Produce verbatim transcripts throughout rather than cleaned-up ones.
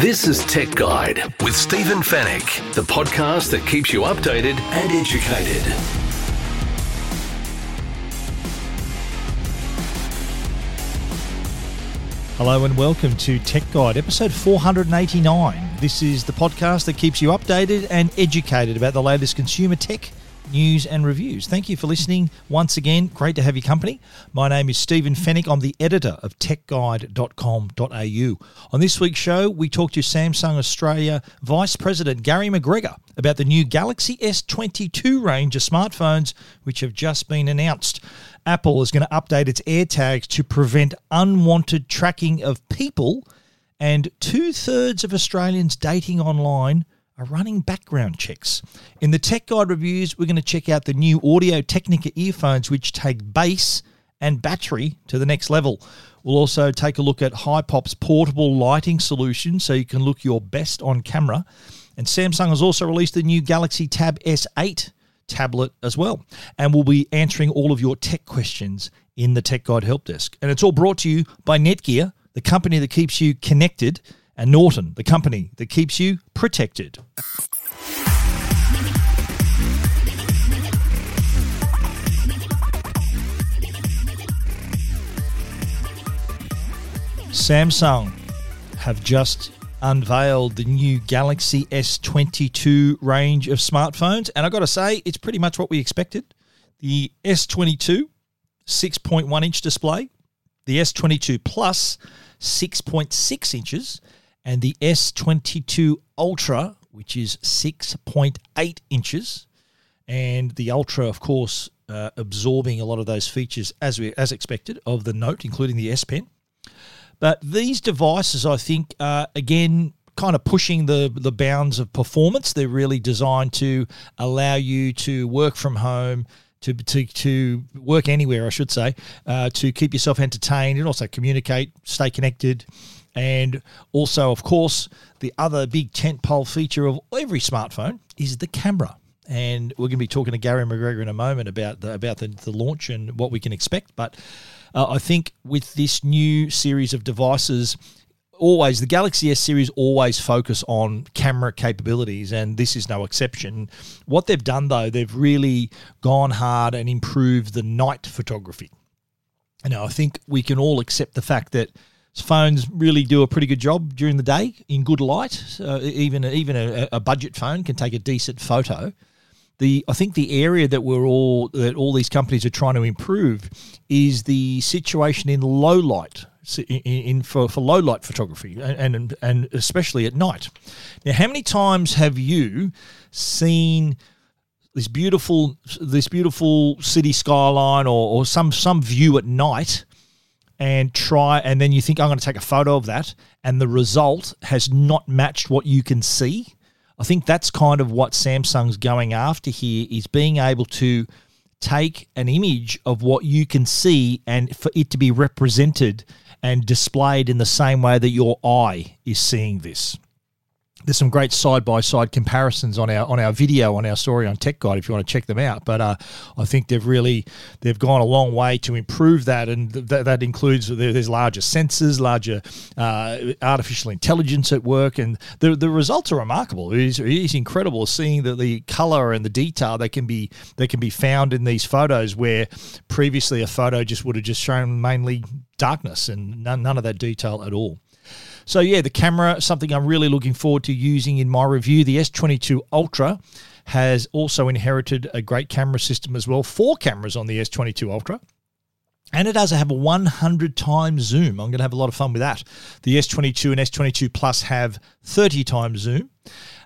This is Tech Guide with Stephen Fanick, the podcast that keeps you updated and educated. Hello and welcome to Tech Guide, episode four eighty-nine. This is the podcast that keeps you updated and educated about the latest consumer tech news and reviews. Thank you for listening once again. Great to have your company. My name is Stephen Fanick. I'm the editor of tech guide dot com dot a u. On this week's show, we talked to Samsung Australia Vice President Gary McGregor about the new Galaxy S twenty-two range of smartphones, which have just been announced. Apple is going to update its AirTags to prevent unwanted tracking of people, and two-thirds of Australians dating online are running background checks. In the Tech Guide reviews, we're going to check out the new Audio Technica earphones, which take bass and battery to the next level. We'll also take a look at Hypop's portable lighting solution so you can look your best on camera. And Samsung has also released the new Galaxy Tab S eight tablet as well. And we'll be answering all of your tech questions in the Tech Guide Help Desk. And it's all brought to you by Netgear, the company that keeps you connected, and Norton, the company that keeps you protected. Samsung have just unveiled the new Galaxy S twenty-two range of smartphones, and I've got to say, it's pretty much what we expected. The S twenty-two, six point one inch display, the S twenty-two Plus, six point six inches, and the S twenty-two Ultra, which is six point eight inches, and the Ultra, of course, uh, absorbing a lot of those features, as we as expected, of the Note, including the S Pen. But these devices, I think, are, again, kind of pushing the, the bounds of performance. They're really designed to allow you to work from home, to to to work anywhere, I should say, uh, to keep yourself entertained and also communicate, stay connected. And also, of course, the other big tentpole feature of every smartphone is the camera. And we're going to be talking to Gary McGregor in a moment about the, about the, the launch and what we can expect. But uh, I think with this new series of devices, always the Galaxy S series always focus on camera capabilities, and this is no exception. What they've done, though, they've really gone hard and improved the night photography. Now, I think we can all accept the fact that phones really do a pretty good job during the day in good light. Uh, even even a, a budget phone can take a decent photo. The I think the area that we're all that all these companies are trying to improve is the situation in low light, in, in for, for low light photography, and, and and especially at night. Now, how many times have you seen this beautiful this beautiful city skyline or, or some some view at night? And try, and then you think, I'm going to take a photo of that, and the result has not matched what you can see. I think that's kind of what Samsung's going after here, is being able to take an image of what you can see and for it to be represented and displayed in the same way that your eye is seeing this. There's some great side-by-side comparisons on our on our video, on our story on Tech Guide if you want to check them out. But uh, I think they've really they've gone a long way to improve that, and th- that includes there's larger sensors, larger uh, artificial intelligence at work, and the the results are remarkable. It is, it is incredible seeing that the color and the detail that can be that can be found in these photos, where previously a photo just would have just shown mainly darkness and none, none of that detail at all. So, yeah, the camera, something I'm really looking forward to using in my review. The S twenty-two Ultra has also inherited a great camera system as well. Four cameras on the S twenty-two Ultra. And it does have a one hundred times zoom. I'm going to have a lot of fun with that. The S twenty-two and S twenty-two Plus have thirty times zoom.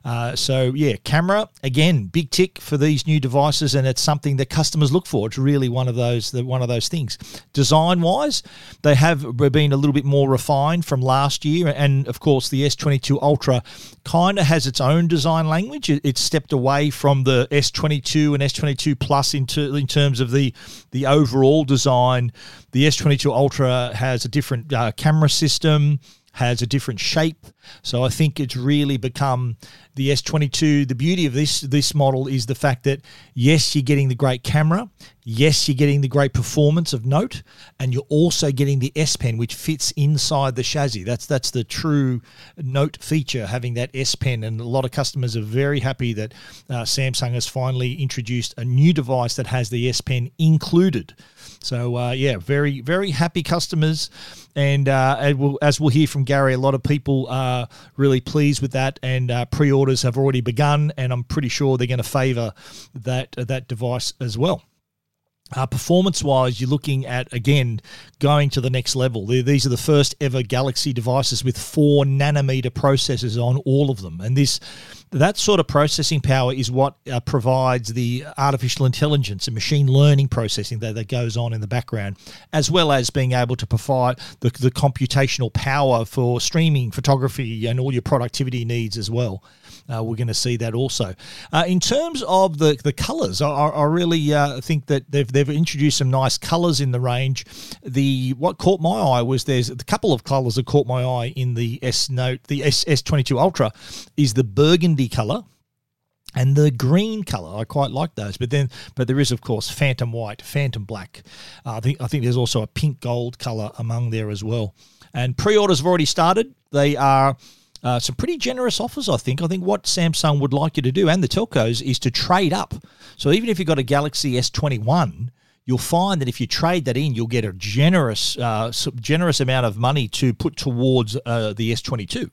Uh, so, yeah, camera, again, big tick for these new devices, and it's something that customers look for. It's really one of those the, one of those things. Design-wise, they have been a little bit more refined from last year, and, of course, the S twenty-two Ultra kind of has its own design language. It, it's stepped away from the S twenty-two and S twenty-two Plus in, ter- in terms of the, the overall design. The S twenty-two Ultra has a different uh, camera system, has a different shape. So I think it's really become the S twenty-two. The beauty of this this model is the fact that, yes, you're getting the great camera. yes, you're getting the great performance of Note, and you're also getting the S Pen, which fits inside the chassis. That's that's the true Note feature, having that S Pen. And a lot of customers are very happy that uh, Samsung has finally introduced a new device that has the S Pen included. So, uh, yeah, very, very happy customers. And uh, as we'll hear from Gary, a lot of people are really pleased with that, and uh, pre-orders have already begun, and I'm pretty sure they're going to favour that, that device as well. Uh, performance-wise, you're looking at, again, going to the next level. These are the first ever Galaxy devices with four nanometer processors on all of them. And this that sort of processing power is what uh, provides the artificial intelligence and machine learning processing that, that goes on in the background, as well as being able to provide the, the computational power for streaming, photography, and all your productivity needs as well. Uh, we're going to see that also. Uh, in terms of the, the colours, I, I really uh, think that they've they've introduced some nice colours in the range. The what caught my eye was there's a couple of colours that caught my eye in the S Note, the S twenty-two Ultra, is the burgundy colour and the green colour. I quite like those. But then, but there is, of course, phantom white, phantom black. Uh, I think I think there's also a pink gold colour among there as well. And pre-orders have already started. They are. Uh, some pretty generous offers, I think. I think what Samsung would like you to do, and the telcos, is to trade up. So even if you've got a Galaxy S twenty-one, you'll find that if you trade that in, you'll get a generous uh, generous amount of money to put towards uh, the S twenty-two.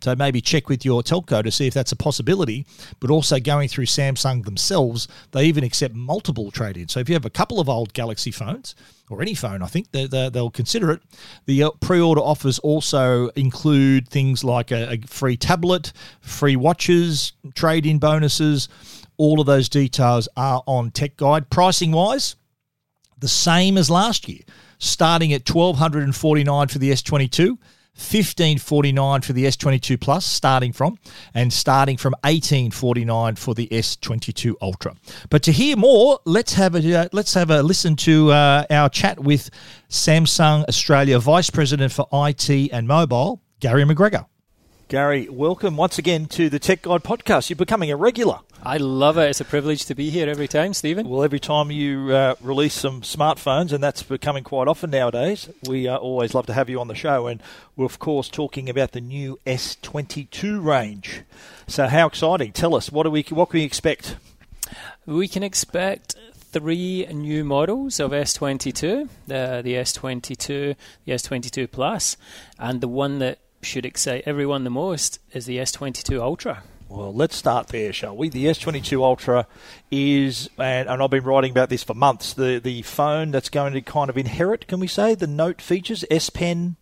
So maybe check with your telco to see if that's a possibility, but also going through Samsung themselves, they even accept multiple trade-ins. So if you have a couple of old Galaxy phones, or any phone, I think, they, they, they'll consider it. The pre-order offers also include things like a, a free tablet, free watches, trade-in bonuses. All of those details are on Tech Guide. Pricing-wise, the same as last year, starting at one thousand two hundred forty-nine dollars for the S twenty-two, one thousand five hundred forty-nine dollars for the S twenty-two Plus, starting from, and starting from one thousand eight hundred forty-nine dollars for the S twenty-two Ultra. But to hear more, let's have a uh, let's have a listen to uh, our chat with Samsung Australia Vice President for I T and Mobile, Gary McGregor. Gary, welcome once again to the Tech Guide podcast. You're becoming a regular. I love it. It's a privilege to be here every time, Stephen. Well, every time you uh, release some smartphones, and that's becoming quite often nowadays, we uh, always love to have you on the show. And we're, of course, talking about the new S twenty-two range. So how exciting. Tell us, what do we what can we expect? We can expect three new models of S twenty-two, uh, the S twenty-two, the S twenty-two Plus, and the one that should excite everyone the most is the S twenty-two Ultra. Well, let's start there, shall we? The S twenty-two Ultra is, and, and I've been writing about this for months, the, the phone that's going to kind of inherit, can we say, the Note features, S Pen.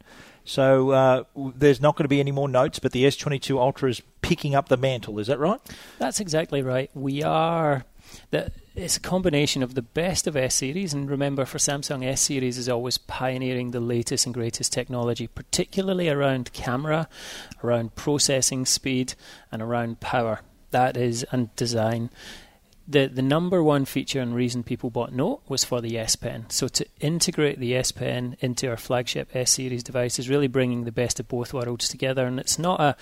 So uh, there's not going to be any more Notes, but the S twenty-two Ultra is picking up the mantle. Is that right? That's exactly right. We are... The, it's a combination of the best of S-Series, and remember, for Samsung, S-Series is always pioneering the latest and greatest technology, particularly around camera, around processing speed, and around power. That is, and design. The, the number one feature and reason people bought Note was for the S Pen. So to integrate the S Pen into our flagship S Series device is really bringing the best of both worlds together. And it's not a,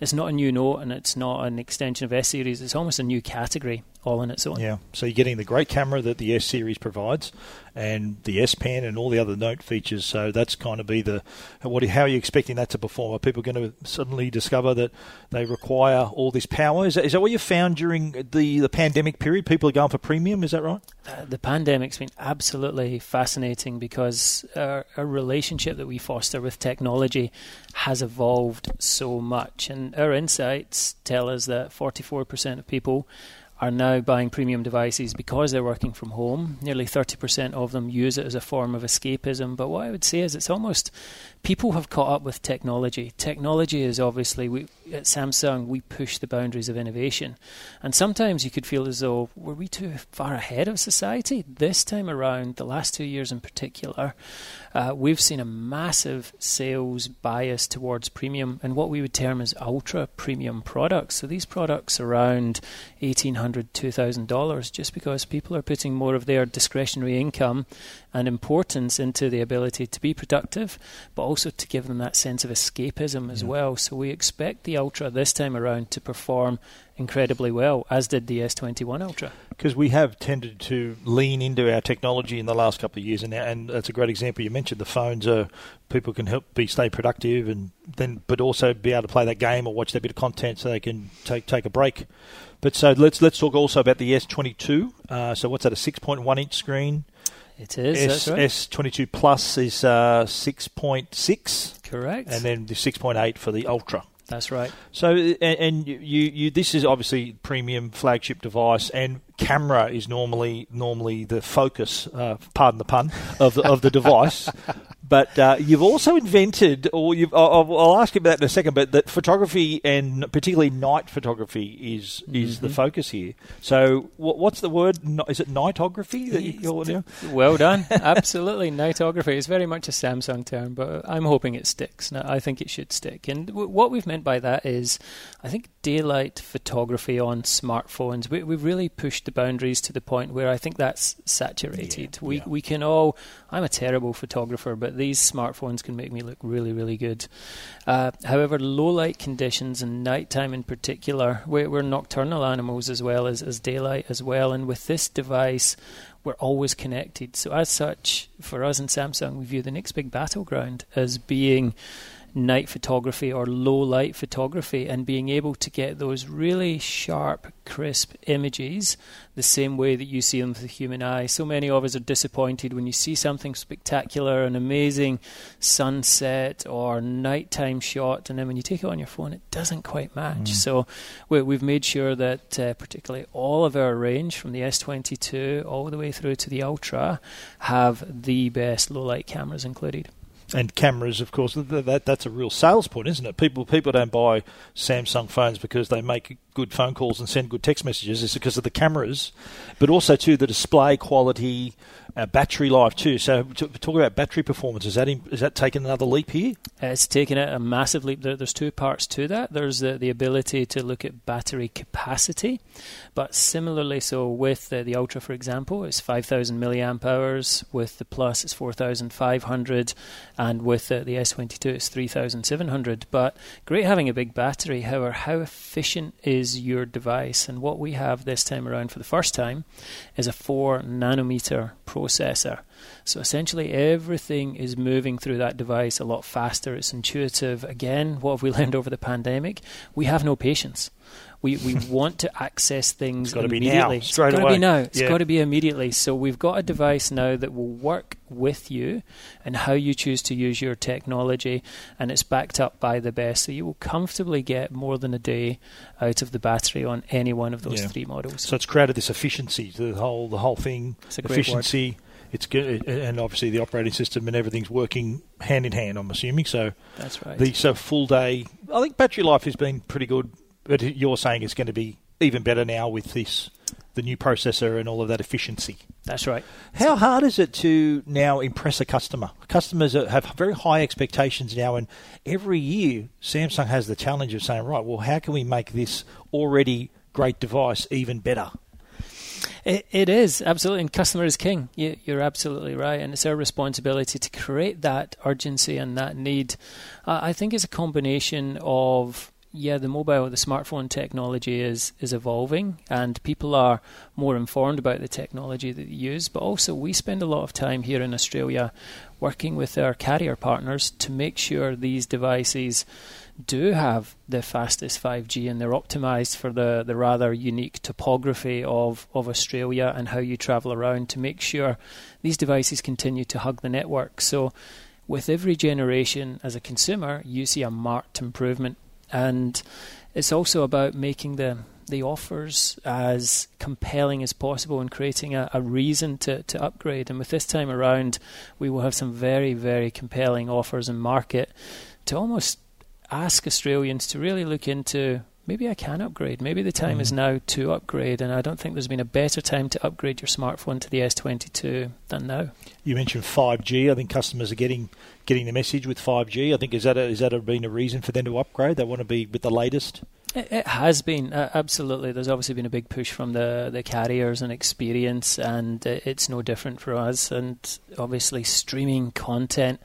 it's not a new Note, and it's not an extension of S Series. It's almost a new category all in its own. Yeah. So you're getting the great camera that the S Series provides, and the S Pen, and all the other Note features. So that's kind of be the what? How are you expecting that to perform? Are people going to suddenly discover that they require all this power? Is that, is that what you found during the, the pandemic period? Period. People are going for premium, is that right? Uh, the pandemic's been absolutely fascinating because our, our relationship that we foster with technology has evolved so much. And our insights tell us that forty-four percent of people are now buying premium devices because they're working from home. Nearly thirty percent of them use it as a form of escapism. But what I would say is it's almost people have caught up with technology. Technology is obviously, we, at Samsung, we push the boundaries of innovation. And sometimes you could feel as though, were we too far ahead of society? This time around, the last two years in particular, uh, we've seen a massive sales bias towards premium and what we would term as ultra premium products. So these products around eighteen hundred dollars two thousand dollars, just because people are putting more of their discretionary income and importance into the ability to be productive, but also to give them that sense of escapism as yeah. well. So we expect the S twenty Ultra this time around to perform incredibly well, as did the S twenty-one Ultra. Because we have tended to lean into our technology in the last couple of years, and, and that's a great example. You mentioned the phones are people can help be stay productive, and then but also be able to play that game or watch that bit of content so they can take take a break. But so let's let's talk also about the S twenty-two. Uh, so what's that, a six point one inch screen? It is, S, that's right. S twenty-two Plus is uh, six point six. Correct. And then the six point eight for the Ultra. That's right. So, and, and you, you, this is obviously premium flagship device, and camera is normally normally the focus, uh, pardon the pun, of the, of the device. But uh, you've also invented, or you've, I'll, I'll ask you about that in a second, but that photography, and particularly night photography, is is mm-hmm. the focus here. So what's the word? Is it nightography? That you're doing? Well done. Absolutely, nightography. It's very much a Samsung term, but I'm hoping it sticks. No, I think it should stick. And w- what we've meant by that is, I think daylight photography on smartphones, we, we've really pushed the boundaries to the point where I think that's saturated. Yeah, we yeah. we can all, I'm a terrible photographer, but these smartphones can make me look really, really good. Uh, however, low light conditions and nighttime in particular, we're, we're nocturnal animals as well as, as daylight as well. And with this device, we're always connected. So as such, for us in Samsung, we view the next big battleground as being night photography or low light photography, and being able to get those really sharp, crisp images the same way that you see them with the human eye. So many of us are disappointed when you see something spectacular, an amazing sunset or nighttime shot, and then when you take it on your phone, it doesn't quite match. Mm. So we, we've made sure that uh, particularly all of our range from the S twenty-two all the way through to the Ultra have the best low light cameras included. And cameras, of course, that that's a real sales point, isn't it? People people don't buy Samsung phones because they make good phone calls and send good text messages. It's because of the cameras, but also, too, the display quality, uh, battery life, too. So to talk about battery performance. Is that in, is that taking another leap here? Uh, it's taken a massive leap. There, there's two parts to that. There's the, the ability to look at battery capacity, but similarly so with the, the Ultra, for example, it's five thousand milliamp hours. With the Plus, it's four thousand five hundred. And with uh, the S twenty-two, it's three thousand seven hundred. But great having a big battery. However, how efficient is your device? And what we have this time around for the first time is a four nanometer processor. So essentially everything is moving through that device a lot faster. It's intuitive. Again, what have we learned over the pandemic? We have no patience. We we want to access things immediately. It's got to be now. It's got to be now. It's got to be immediately. So we've got a device now that will work with you and how you choose to use your technology, and it's backed up by the best. So you will comfortably get more than a day out of the battery on any one of those yeah. three models. So it's created this efficiency to the whole the whole thing. It's a great efficiency. Word. It's good, and obviously the operating system and everything's working hand in hand, I'm assuming. So that's right. The so full day. I think battery life has been pretty good. But you're saying it's going to be even better now with this, the new processor and all of that efficiency. That's right. How hard is it to now impress a customer? Customers have very high expectations now, and every year Samsung has the challenge of saying, right, well, how can we make this already great device even better? It, it is, absolutely, and customer is king. You, you're absolutely right, and it's our responsibility to create that urgency and that need. Uh, I think it's a combination of... Yeah, the mobile, the smartphone technology is, is evolving, and people are more informed about the technology that they use. But also, we spend a lot of time here in Australia working with our carrier partners to make sure these devices do have the fastest five G, and they're optimised for the, the rather unique topography of, of Australia and how you travel around, to make sure these devices continue to hug the network. So with every generation, as a consumer, you see a marked improvement. And it's also about making the, the offers as compelling as possible and creating a, a reason to, to upgrade. And with this time around, we will have some very, very compelling offers in market to almost ask Australians to really look into, maybe I can upgrade. Maybe the time mm. is now to upgrade. And I don't think there's been a better time to upgrade your smartphone to the S twenty-two than now. You mentioned five G. I think customers are getting... Getting the message with five G, I think, is that a, is that a, been a reason for them to upgrade? They want to be with the latest. It, it has been, uh, absolutely. There's obviously been a big push from the, the carriers and experience, and it's no different for us. And obviously streaming content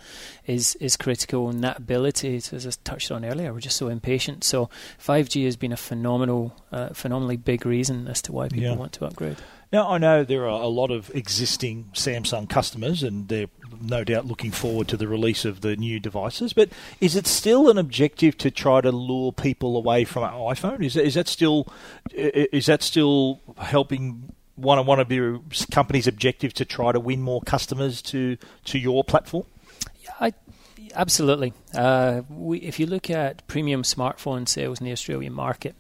is, is critical, and that ability, as I touched on earlier, we're just so impatient. So five G has been a phenomenal, uh, phenomenally big reason as to why people yeah. want to upgrade. Now, I know there are a lot of existing Samsung customers, and they're no doubt looking forward to the release of the new devices, but is it still an objective to try to lure people away from an iPhone? Is, is that still is that still helping one of, one of your company's objective to try to win more customers to, to your platform? Yeah, I Absolutely. Uh, we, if you look at premium smartphone sales in the Australian market,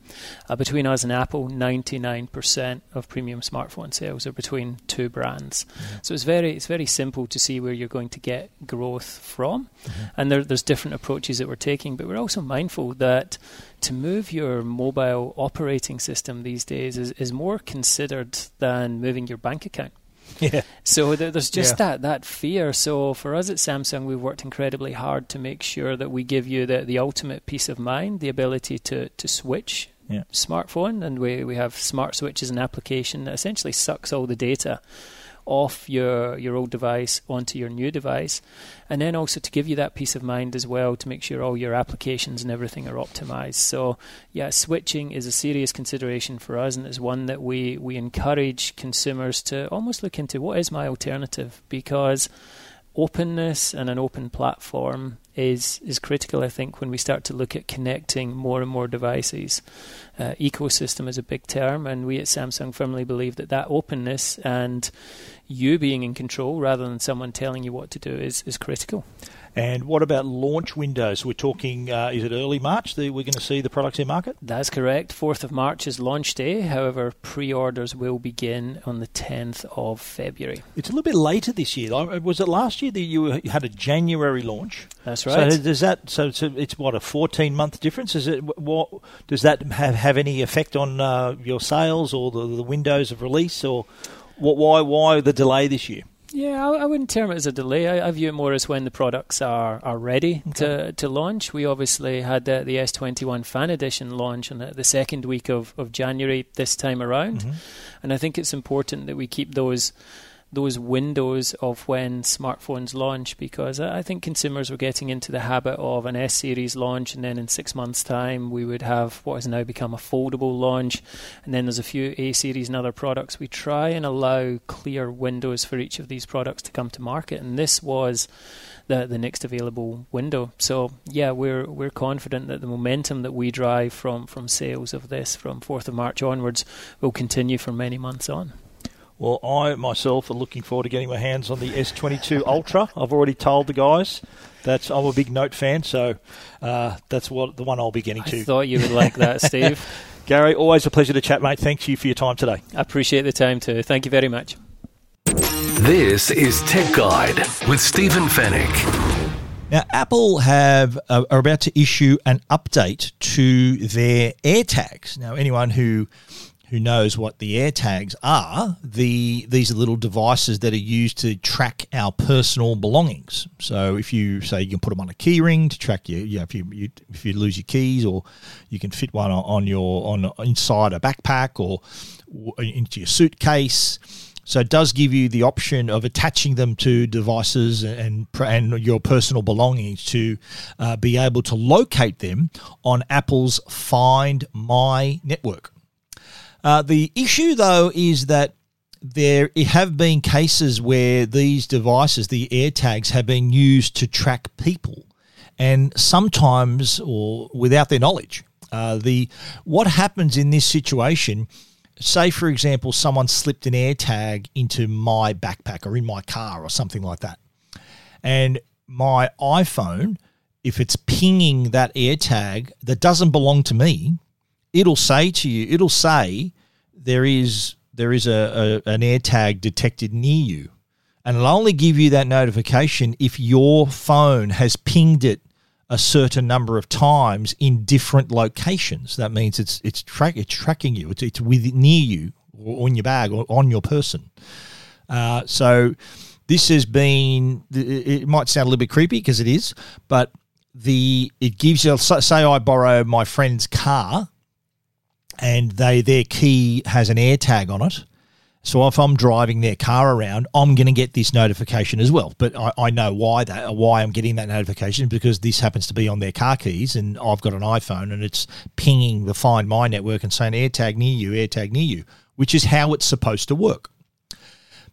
uh, between us and Apple, ninety-nine percent of premium smartphone sales are between two brands. Mm-hmm. So it's very it's very simple to see where you're going to get growth from. Mm-hmm. And there, there's different approaches that we're taking, but we're also mindful that to move your mobile operating system these days is, is more considered than moving your bank account. Yeah. So there's just yeah. that that fear. So for us at Samsung, we've worked incredibly hard to make sure that we give you the, the ultimate peace of mind, the ability to, to switch yeah. smartphone. And we, we have smart switches, an application that essentially sucks all the data off your, your old device onto your new device. And then also to give you that peace of mind as well, to make sure all your applications and everything are optimized. So yeah, switching is a serious consideration for us, and it's one that we, we encourage consumers to almost look into, what is my alternative? Because openness and an open platform is is critical, I think, when we start to look at connecting more and more devices. Uh, ecosystem is a big term, and we at Samsung firmly believe that that openness and you being in control rather than someone telling you what to do is, is critical. And what about launch windows? We're talking, uh, is it early March that we're going to see the products in market? That's correct. fourth of March is launch day. However, pre-orders will begin on the tenth of February. It's a little bit later this year. Was it last year that you had a January launch? That's right. So does that, so, so it's what, a fourteen-month difference? Is it, what, does that have, have any effect on uh, your sales or the, the windows of release? Or what, why, why the delay this year? Yeah, I, I wouldn't term it as a delay. I, I view it more as when the products are, are ready okay. to, to launch. We obviously had the, the S twenty-one Fan Edition launch on the, the second week of, of January this time around. Mm-hmm. And I think it's important that we keep those those windows of when smartphones launch, because I think consumers were getting into the habit of an S-series launch, and then in six months' time we would have what has now become a foldable launch, and then there's a few A-series and other products. We try and allow clear windows for each of these products to come to market, and this was the, the next available window. So yeah, we're we're confident that the momentum that we drive from, from sales of this from fourth of March onwards will continue for many months on. Well, I myself are looking forward to getting my hands on the S twenty-two Ultra. I've already told the guys that I'm a big Note fan, so uh, that's what the one I'll be getting to. I thought you would like that, Steve. Gary, always a pleasure to chat, mate. Thank you for your time today. I appreciate the time too. Thank you very much. This is Tech Guide with Stephen Fanick. Now, Apple have uh, are about to issue an update to their AirTags. Now, anyone who... who knows what the AirTags are, the these are little devices that are used to track our personal belongings. So if you say you can put them on a key ring to track you, you know, if you, you if you lose your keys, or you can fit one on your on inside a backpack or into your suitcase. So it does give you the option of attaching them to devices and and your personal belongings to uh, be able to locate them on Apple's Find My network. Uh, the issue, though, is that there have been cases where these devices, the AirTags, have been used to track people, and sometimes or without their knowledge. Uh, the what happens in this situation, say, for example, someone slipped an AirTag into my backpack or in my car or something like that, and my iPhone, if it's pinging that AirTag that doesn't belong to me, it'll say to you, it'll say there is there is a, a an AirTag detected near you. And it'll only give you that notification if your phone has pinged it a certain number of times in different locations. That means it's it's, track, it's tracking you. It's, it's with, near you or on your bag or on your person. Uh, so this has been, it might sound a little bit creepy because it is, but the it gives you, say I borrow my friend's car, and they their key has an AirTag on it. So if I'm driving their car around, I'm going to get this notification as well. But I, I know why that, why I'm getting that notification, because this happens to be on their car keys, and I've got an iPhone, and it's pinging the Find My network and saying AirTag near you, AirTag near you, which is how it's supposed to work.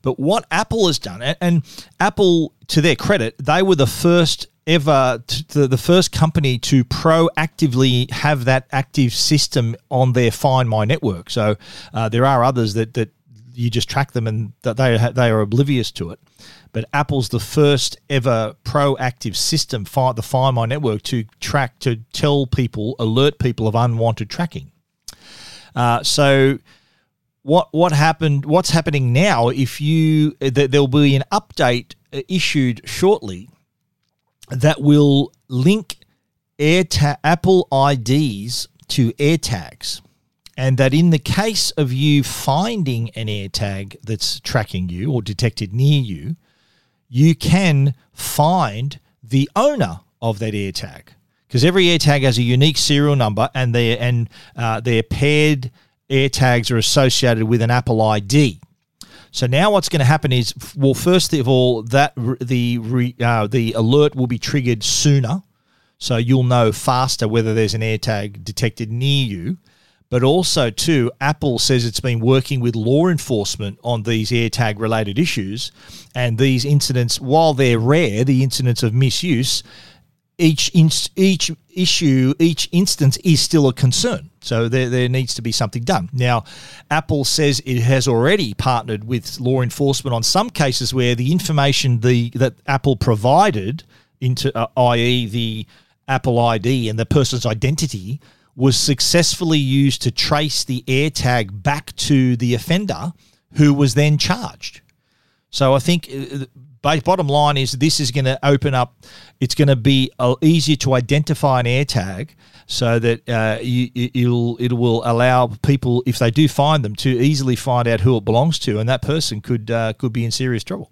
But what Apple has done, and, and Apple, to their credit, they were the first ever, the, the first company to proactively have that active system on their Find My network. So uh, there are others that that. You just track them, and that they they are oblivious to it. But Apple's the first ever proactive system, the Find My network, to track, to tell people, alert people of unwanted tracking. Uh, so what what happened? What's happening now? If you th- there'll be an update issued shortly that will link AirTag Apple I Ds to AirTags. And that in the case of you finding an AirTag that's tracking you or detected near you, you can find the owner of that AirTag, because every AirTag has a unique serial number, and their and uh, their paired AirTags are associated with an Apple I D. So now what's going to happen is, well, first of all, that the uh, the alert will be triggered sooner, so you'll know faster whether there's an AirTag detected near you. But also, too, Apple says it's been working with law enforcement on these AirTag-related issues, and these incidents, while they're rare, the incidents of misuse, each inst- each issue, each instance is still a concern. So there, there needs to be something done. Now, Apple says it has already partnered with law enforcement on some cases where the information the that Apple provided, into uh, that is the Apple I D and the person's identity, was successfully used to trace the AirTag back to the offender, who was then charged. So I think bottom line is this is going to open up, it's going to be easier to identify an AirTag, so that uh, you, it'll, it will allow people, if they do find them, to easily find out who it belongs to, and that person could uh, could be in serious trouble.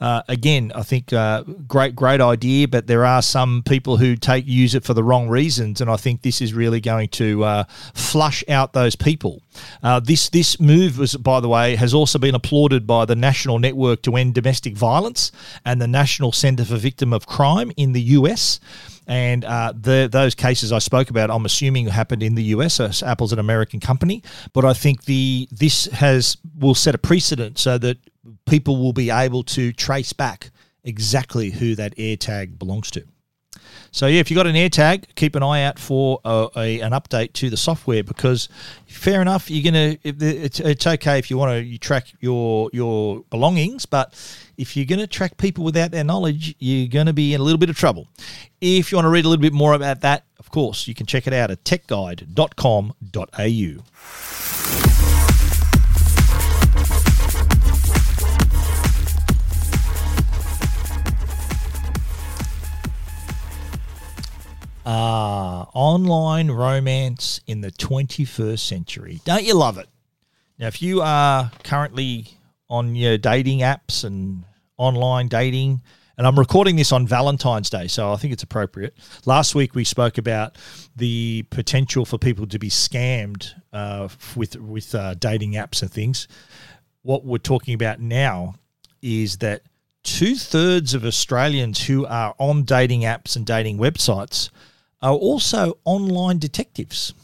Uh, again, I think uh, great, great idea, but there are some people who take use it for the wrong reasons, and I think this is really going to uh, flush out those people. Uh, this this move was, by the way, has also been applauded by the National Network to End Domestic Violence and the National Center for Victim of Crime in the U S. And uh, the, those cases I spoke about, I'm assuming, happened in the U S. So Apple's an American company, but I think the this has will set a precedent so that people will be able to trace back exactly who that AirTag belongs to. So, yeah, if you've got an AirTag, keep an eye out for a, a, an update to the software, because, fair enough, you're gonna. It's, it's okay if you want to you track your your belongings, but if you're going to track people without their knowledge, you're going to be in a little bit of trouble. If you want to read a little bit more about that, of course, you can check it out at tech guide dot com dot a u. Ah, online romance in the twenty-first century. Don't you love it? Now, if you are currently on your dating apps and online dating, and I'm recording this on Valentine's Day, so I think it's appropriate. Last week we spoke about the potential for people to be scammed uh, with, with uh, dating apps and things. What we're talking about now is that two-thirds of Australians who are on dating apps and dating websites are also online detectives.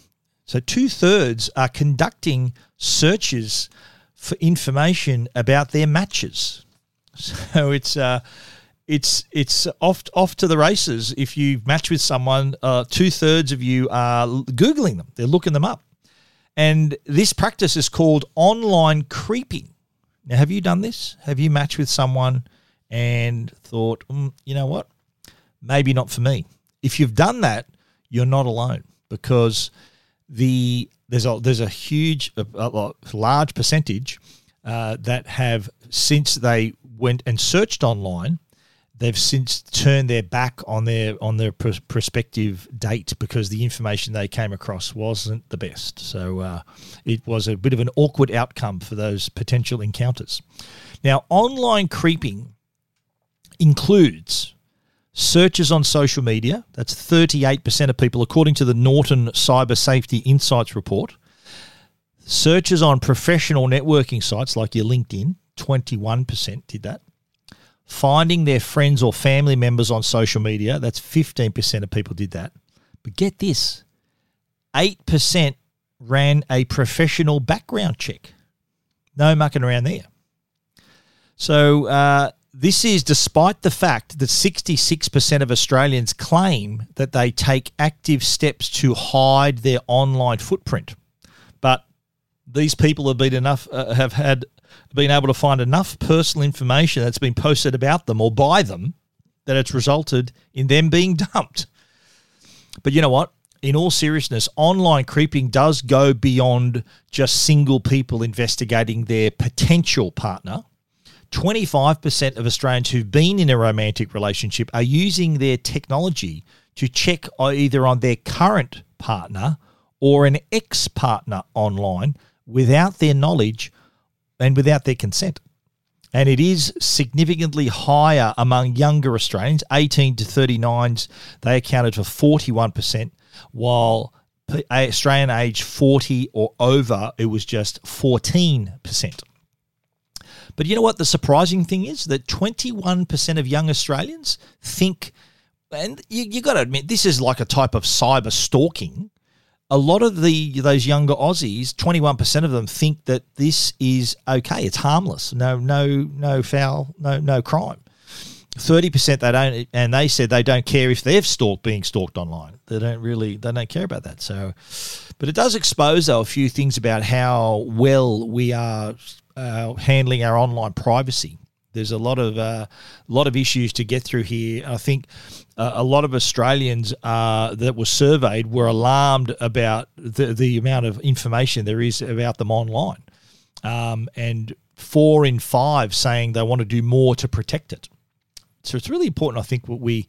So two-thirds are conducting searches for information about their matches. So it's uh, it's it's off off to the races. If you match with someone, uh, two-thirds of you are Googling them. They're looking them up. And this practice is called online creeping. Now, have you done this? Have you matched with someone and thought, mm, you know what, maybe not for me? If you've done that, you're not alone, because the there's a there's a huge, a, a large percentage uh, that have, since they went and searched online, they've since turned their back on their on their pr- prospective date, because the information they came across wasn't the best. So uh, it was a bit of an awkward outcome for those potential encounters. Now, online creeping includes searches on social media. That's thirty-eight percent of people, according to the Norton Cyber Safety Insights report. Searches on professional networking sites like your LinkedIn, twenty-one percent did that. Finding their friends or family members on social media, that's fifteen percent of people did that. But get this, eight percent ran a professional background check. No mucking around there. So uh, this is despite the fact that sixty-six percent of Australians claim that they take active steps to hide their online footprint. But these people have been enough uh, have had been able to find enough personal information that's been posted about them or by them that it's resulted in them being dumped. But you know what? In all seriousness, online creeping does go beyond just single people investigating their potential partner. twenty-five percent of Australians who've been in a romantic relationship are using their technology to check either on their current partner or an ex-partner online without their knowledge and without their consent. And it is significantly higher among younger Australians. eighteen to thirty-nines, they accounted for forty-one percent, while Australian age forty or over, it was just fourteen percent. But you know what the surprising thing is? That twenty-one percent of young Australians think, and you, you got to admit, this is like a type of cyber stalking. A lot of the those younger Aussies, twenty-one percent of them think that this is okay. It's harmless. No, no, no foul, no, no crime. thirty percent they don't, and they said they don't care if they've stalked, being stalked online. They don't really, they don't care about that. So, but it does expose though a few things about how well we are uh, handling our online privacy. There's a lot of uh, lot of issues to get through here. I think uh, a lot of Australians uh, that were surveyed were alarmed about the, the amount of information there is about them online, um, and four in five saying they want to do more to protect it. So it's really important, I think, that we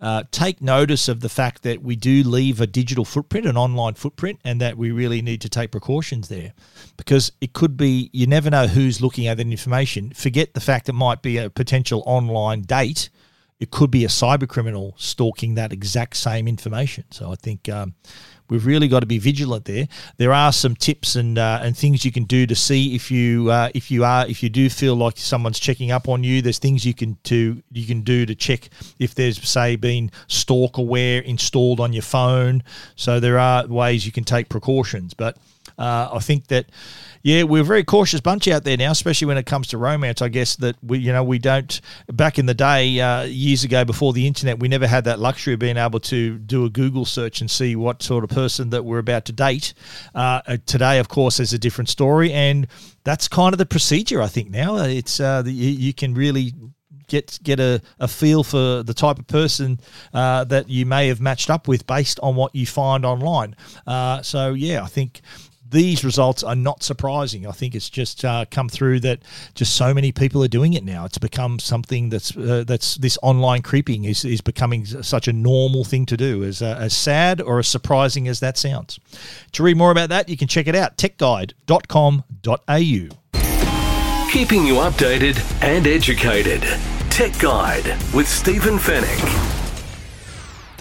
uh, take notice of the fact that we do leave a digital footprint, an online footprint, and that we really need to take precautions there, because it could be, you never know who's looking at that information. Forget the fact it might be a potential online date. It could be a cyber criminal stalking that exact same information. So I think um, we've really got to be vigilant there. There are some tips and uh, and things you can do to see if you uh, if you are if you do feel like someone's checking up on you. There's things you can to you can do to check if there's, say, been stalkerware installed on your phone. So there are ways you can take precautions, but. Uh, I think that, yeah, we're a very cautious bunch out there now, especially when it comes to romance. I guess that we, you know, we don't. Back in the day, uh, years ago, before the internet, we never had that luxury of being able to do a Google search and see what sort of person that we're about to date. Uh, today, of course, is a different story, and that's kind of the procedure. I think now it's uh, you, you can really get get a, a feel for the type of person uh, that you may have matched up with based on what you find online. Uh, so yeah, I think. These results are not surprising. I think it's just uh, come through that just so many people are doing it now. It's become something that's uh, that's this online creeping is is becoming such a normal thing to do, as uh, as sad or as surprising as that sounds. To read more about that, you can check it out, tech guide dot com dot a u. Keeping you updated and educated. Tech Guide with Stephen Fanick.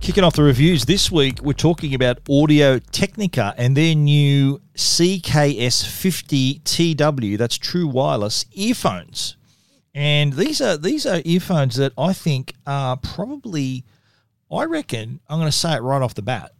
Kicking off the reviews this week, we're talking about Audio Technica and their new C K S fifty T W, that's true wireless, earphones. And these are these are earphones that I think are probably, I reckon, I'm going to say it right off the bat,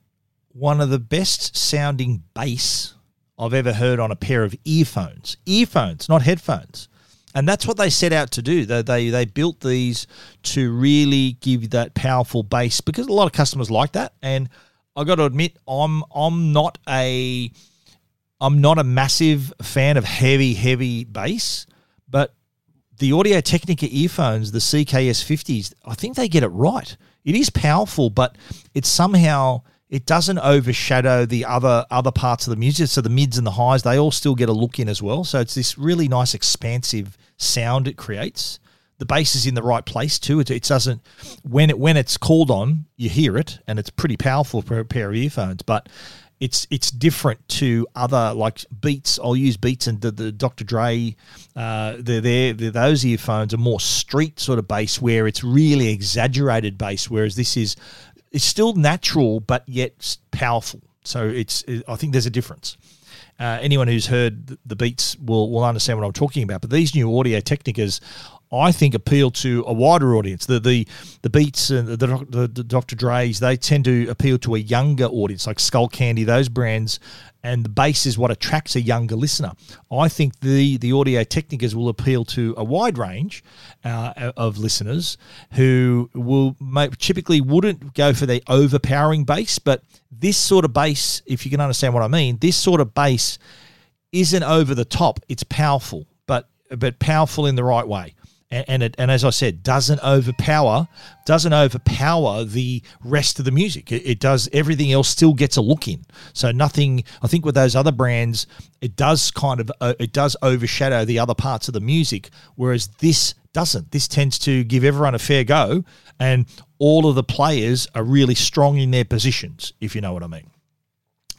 one of the best sounding bass I've ever heard on a pair of earphones. Earphones, not headphones. And that's what they set out to do. They, they they built these to really give that powerful base, because a lot of customers like that. And I got to admit, I'm I'm not a I'm not a massive fan of heavy heavy bass, but the Audio Technica earphones, the C K S fifties, I think they get it right. It is powerful, but it somehow it doesn't overshadow the other other parts of the music. So the mids and the highs, they all still get a look in as well. So it's this really nice expansive sound it creates. The bass is in the right place too. It, it doesn't when it when it's called on, you hear it, and it's pretty powerful for a pair of earphones. But it's it's different to other, like Beats. I'll use Beats and the, the Doctor Dre. Uh, they're, they're, they're those earphones are more street sort of bass, where it's really exaggerated bass, whereas this is. It's still natural, but yet powerful. So it's. It, I think there's a difference. Uh, anyone who's heard the Beats will, will understand what I'm talking about. But these new Audio Technicas, I think, appeal to a wider audience. The the, the Beats and the, the, the Doctor Dre's, they tend to appeal to a younger audience, like Skullcandy, those brands. And the bass is what attracts a younger listener. I think the, the Audio Technicas will appeal to a wide range uh, of listeners who will make, typically wouldn't go for the overpowering bass, but this sort of bass, if you can understand what I mean, this sort of bass isn't over the top. It's powerful, but but powerful in the right way. And it, and as I said, doesn't overpower, doesn't overpower the rest of the music. It, it does everything else still gets a look in. So nothing. I think with those other brands, it does kind of uh, it does overshadow the other parts of the music. Whereas this doesn't. This tends to give everyone a fair go, and all of the players are really strong in their positions, if you know what I mean.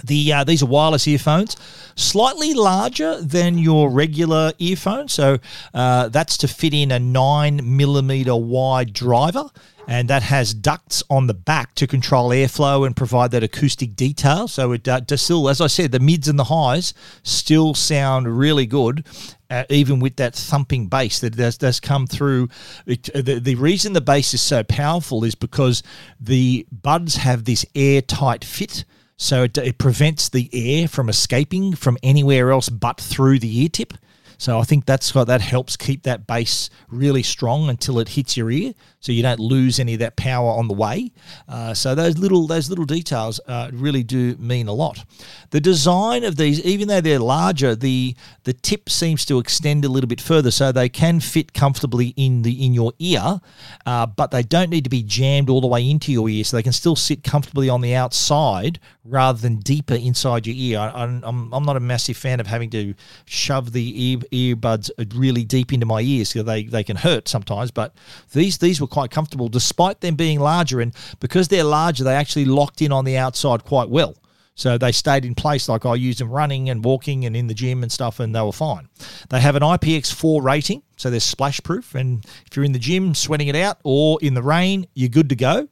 The uh, these are wireless earphones, slightly larger than your regular earphone. So uh, that's to fit in a nine millimeter wide driver, and that has ducts on the back to control airflow and provide that acoustic detail. So it uh, still, as I said, the mids and the highs still sound really good, uh, even with that thumping bass that does, does come through. It, the, the reason the bass is so powerful is because the buds have this airtight fit. So it, it prevents the air from escaping from anywhere else but through the ear tip. So I think that's what, that helps keep that bass really strong until it hits your ear, so you don't lose any of that power on the way. Uh, so those little those little details uh, really do mean a lot. The design of these, even though they're larger, the the tip seems to extend a little bit further, so they can fit comfortably in the in your ear, uh, but they don't need to be jammed all the way into your ear, so they can still sit comfortably on the outside rather than deeper inside your ear. I, I'm I'm not a massive fan of having to shove the ear. earbuds really deep into my ears, so they, they can hurt sometimes, but these these were quite comfortable despite them being larger, and because they're larger they actually locked in on the outside quite well, so they stayed in place. Like I used them running and walking and in the gym and stuff, and they were fine. They have an I P X four rating, so they're splash proof, and if you're in the gym sweating it out or in the rain, you're good to go.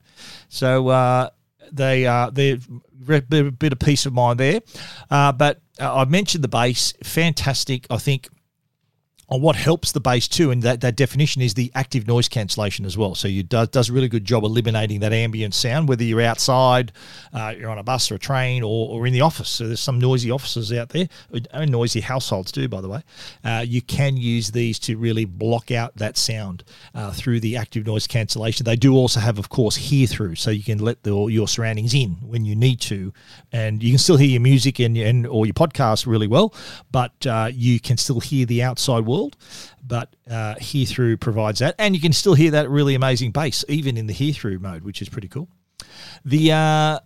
So uh, they uh, they're a bit of peace of mind there, uh, but uh, I mentioned the bass, fantastic. I think on what helps the bass too, and that, that definition is the active noise cancellation as well. So it does, does a really good job eliminating that ambient sound, whether you're outside, uh, you're on a bus or a train, or, or in the office. So there's some noisy offices out there, and noisy households too, by the way. Uh, you can use these to really block out that sound uh, through the active noise cancellation. They do also have, of course, hear through, so you can let the, your surroundings in when you need to, and you can still hear your music and, and or your podcast really well, but uh, you can still hear the outside world. World, but uh, hear through provides that, and you can still hear that really amazing bass even in the hear through mode, which is pretty cool. The uh,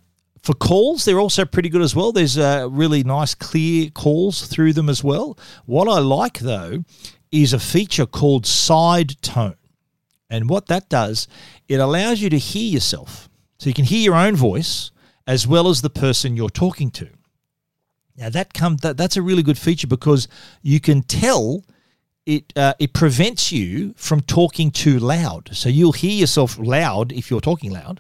for calls, they're also pretty good as well. There's uh, really nice clear calls through them as well. What I like though is a feature called side tone, and what that does, it allows you to hear yourself, so you can hear your own voice as well as the person you're talking to. Now that comes that, that's a really good feature because you can tell. It uh, it prevents you from talking too loud. So you'll hear yourself loud if you're talking loud,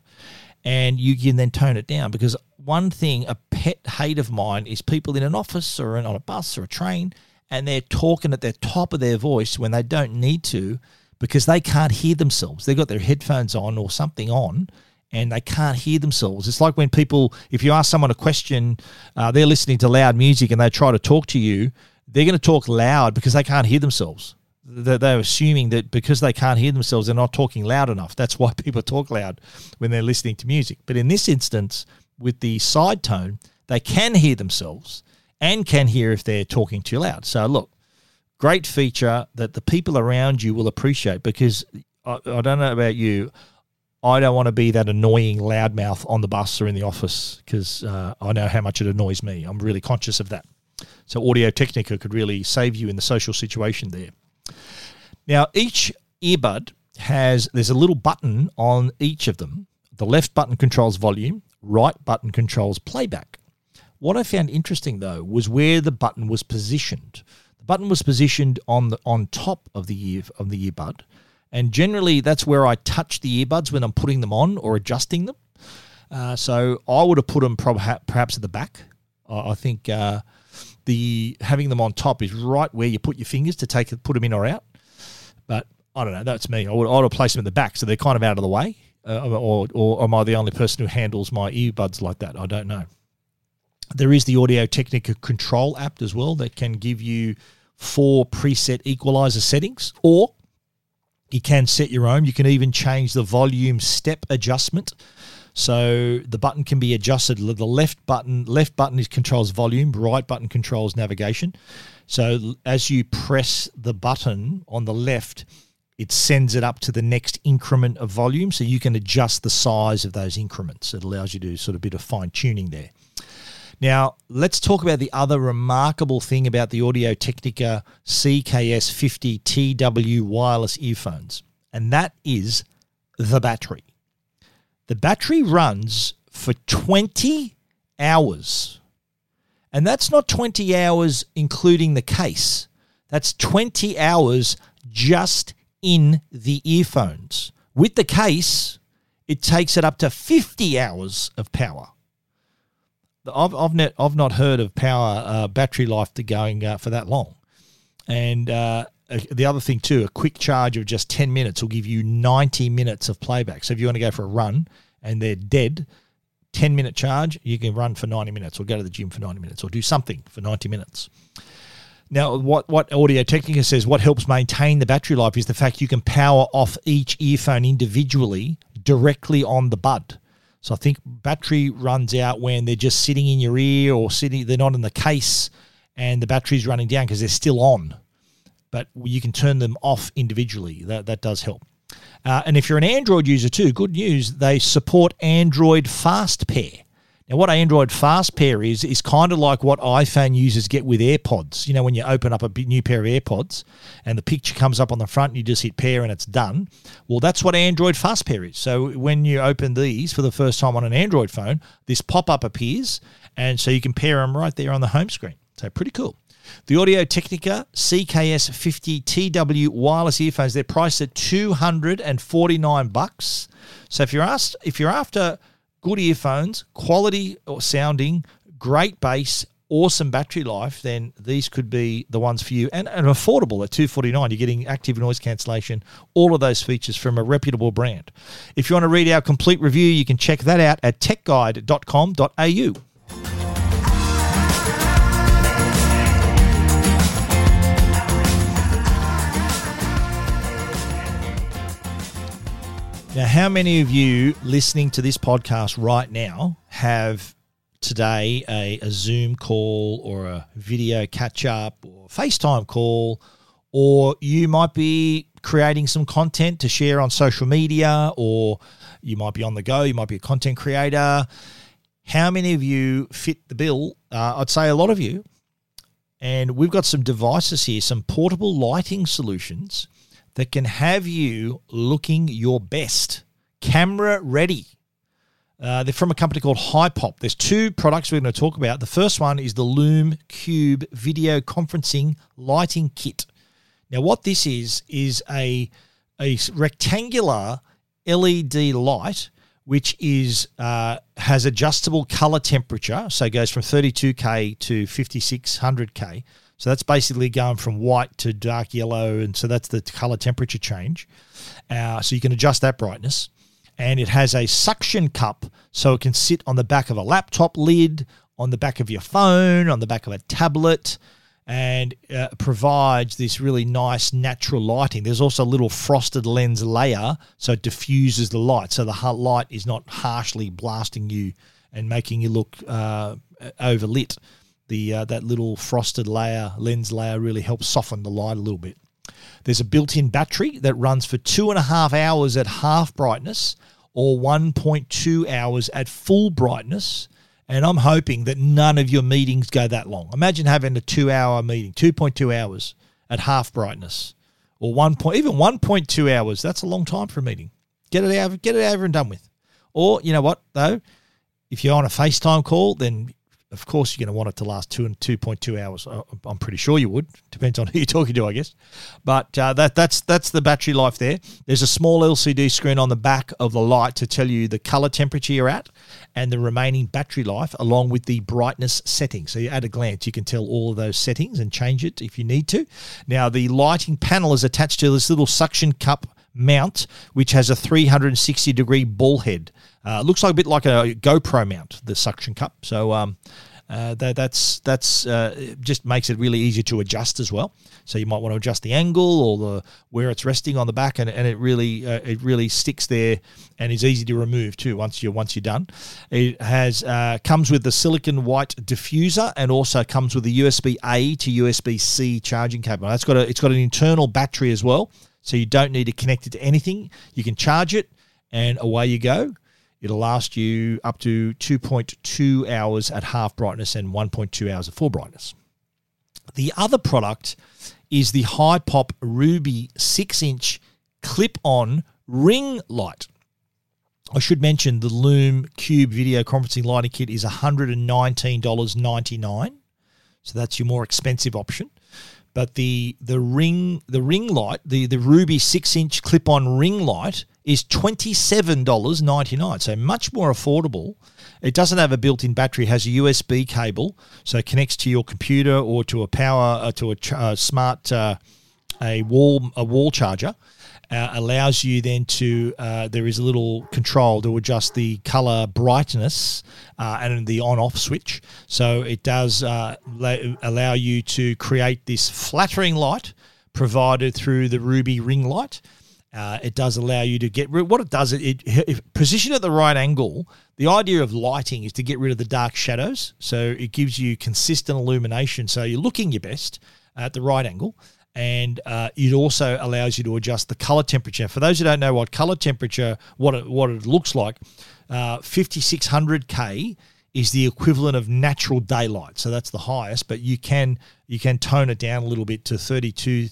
and you can then tone it down. Because one thing, a pet hate of mine, is people in an office or on a bus or a train, and they're talking at the top of their voice when they don't need to because they can't hear themselves. They've got their headphones on or something on, and they can't hear themselves. It's like when people, if you ask someone a question, uh, they're listening to loud music and they try to talk to you, they're going to talk loud because they can't hear themselves. that they're assuming that because they can't hear themselves, they're not talking loud enough. That's why people talk loud when they're listening to music. But in this instance, with the side tone, they can hear themselves and can hear if they're talking too loud. So look, great feature that the people around you will appreciate, because I, I don't know about you, I don't want to be that annoying loudmouth on the bus or in the office, because uh, I know how much it annoys me. I'm really conscious of that. So Audio Technica could really save you in the social situation there. Now, each earbud has, there's a little button on each of them. The left button controls volume, right button controls playback. What I found interesting, though, was where the button was positioned. The button was positioned on the on top of the ear of the earbud, and generally that's where I touch the earbuds when I'm putting them on or adjusting them. Uh, so I would have put them prob- perhaps at the back. I think uh, the having them on top is right where you put your fingers to take put them in or out. But I don't know. That's me. I would I would place them at the back, so they're kind of out of the way. Uh, or, or am I the only person who handles my earbuds like that? I don't know. There is the Audio Technica Control app as well that can give you four preset equalizer settings, or you can set your own. You can even change the volume step adjustment. So the button can be adjusted. The left button left button is controls volume, right button controls navigation. So as you press the button on the left, it sends it up to the next increment of volume, so you can adjust the size of those increments. It allows you to do sort of a bit of fine-tuning there. Now, let's talk about the other remarkable thing about the Audio Technica C K S fifty T W wireless earphones, and that is the battery. The battery runs for twenty hours, and that's not twenty hours including the case. That's twenty hours just in the earphones. With the case, it takes it up to fifty hours of power. I've I've not I've not heard of power uh, battery life to going uh, for that long, and uh, the other thing too, a quick charge of just ten minutes will give you ninety minutes of playback. So if you want to go for a run and they're dead, ten minute charge, you can run for ninety minutes, or go to the gym for ninety minutes, or do something for ninety minutes. Now, what what Audio Technica says, what helps maintain the battery life is the fact you can power off each earphone individually directly on the bud. So I think battery runs out when they're just sitting in your ear, or sitting, they're not in the case and the battery's running down because they're still on. But you can turn them off individually. That that does help. Uh, and if you're an Android user too, good news, they support Android Fast Pair. Now, what Android Fast Pair is, is kind of like what iPhone users get with AirPods. You know, when you open up a new pair of AirPods and the picture comes up on the front and you just hit pair and it's done. Well, that's what Android Fast Pair is. So when you open these for the first time on an Android phone, this pop-up appears, and so you can pair them right there on the home screen. So pretty cool. The Audio Technica C K S fifty T W wireless earphones, they're priced at two hundred forty-nine bucks. So if you're asked, if you're after good earphones, quality or sounding, great bass, awesome battery life, then these could be the ones for you. And, and affordable at two hundred forty-nine dollars. You're getting active noise cancellation, all of those features from a reputable brand. If you want to read our complete review, you can check that out at tech guide dot com dot a u. Now, how many of you listening to this podcast right now have today a, a Zoom call or a video catch-up or FaceTime call, or you might be creating some content to share on social media, or you might be on the go, you might be a content creator? How many of you fit the bill? Uh, I'd say a lot of you. And we've got some devices here, some portable lighting solutions that can have you looking your best, camera ready. Uh, they're from a company called Hypop. There's two products we're going to talk about. The first one is the Loom Cube video conferencing lighting kit. Now, what this is, is a, a rectangular L E D light, which is uh, has adjustable color temperature. So it goes from thirty-two K to fifty-six hundred K. So that's basically going from white to dark yellow, and so that's the color temperature change. Uh, so you can adjust that brightness. And it has a suction cup, so it can sit on the back of a laptop lid, on the back of your phone, on the back of a tablet. and uh, provides this really nice natural lighting. There's also a little frosted lens layer, so it diffuses the light, so the light is not harshly blasting you and making you look uh, overlit. The uh, that little frosted layer, lens layer, really helps soften the light a little bit. There's a built-in battery that runs for two and a half hours at half brightness or one point two hours at full brightness. And I'm hoping that none of your meetings go that long. Imagine having a two-hour meeting, two point two hours at half brightness, or one point, even one point two hours. That's a long time for a meeting. Get it over, get it over and done with. Or you know what though, if you're on a FaceTime call, then of course you're going to want it to last two and two point two hours. I'm pretty sure you would. Depends on who you're talking to, I guess. But uh, that that's that's the battery life there. There's a small L C D screen on the back of the light to tell you the color temperature you're at and the remaining battery life, along with the brightness setting. So at a glance, you can tell all of those settings and change it if you need to. Now, the lighting panel is attached to this little suction cup mount, which has a three hundred sixty degree ball head. Uh, looks like a bit like a GoPro mount, the suction cup. So um, uh, that, that's that's uh, it just makes it really easy to adjust as well. So you might want to adjust the angle or the where it's resting on the back, and, and it really uh, it really sticks there and is easy to remove too once you're once you're done. It has uh, comes with the silicon white diffuser and also comes with the U S B A to U S B C charging cable. That's got a, it's got an internal battery as well, so you don't need to connect it to anything. You can charge it, and away you go. It'll last you up to two point two hours at half brightness and one point two hours at full brightness. The other product is the Hypop Ruby six inch clip-on ring light. I should mention the Loom Cube video conferencing lighting kit is one hundred nineteen dollars and ninety-nine cents. So that's your more expensive option. But the the ring the ring light, the, the Ruby six inch clip-on ring light is twenty-seven dollars and ninety-nine cents, so much more affordable. It doesn't have a built-in battery. It has a U S B cable, so it connects to your computer or to a power uh, to a uh, smart uh, a wall a wall charger. Uh, allows you then to uh, there is a little control to adjust the color brightness uh, and the on-off switch. So it does uh, la- allow you to create this flattering light provided through the Ruby ring light. Uh, it does allow you to get rid. What it does, it, it position at the right angle. The idea of lighting is to get rid of the dark shadows, so it gives you consistent illumination. So you're looking your best at the right angle, and uh, it also allows you to adjust the color temperature. For those who don't know what color temperature, what it, what it looks like, uh, fifty-six hundred K is the equivalent of natural daylight, so that's the highest. But you can you can tone it down a little bit to thirty-two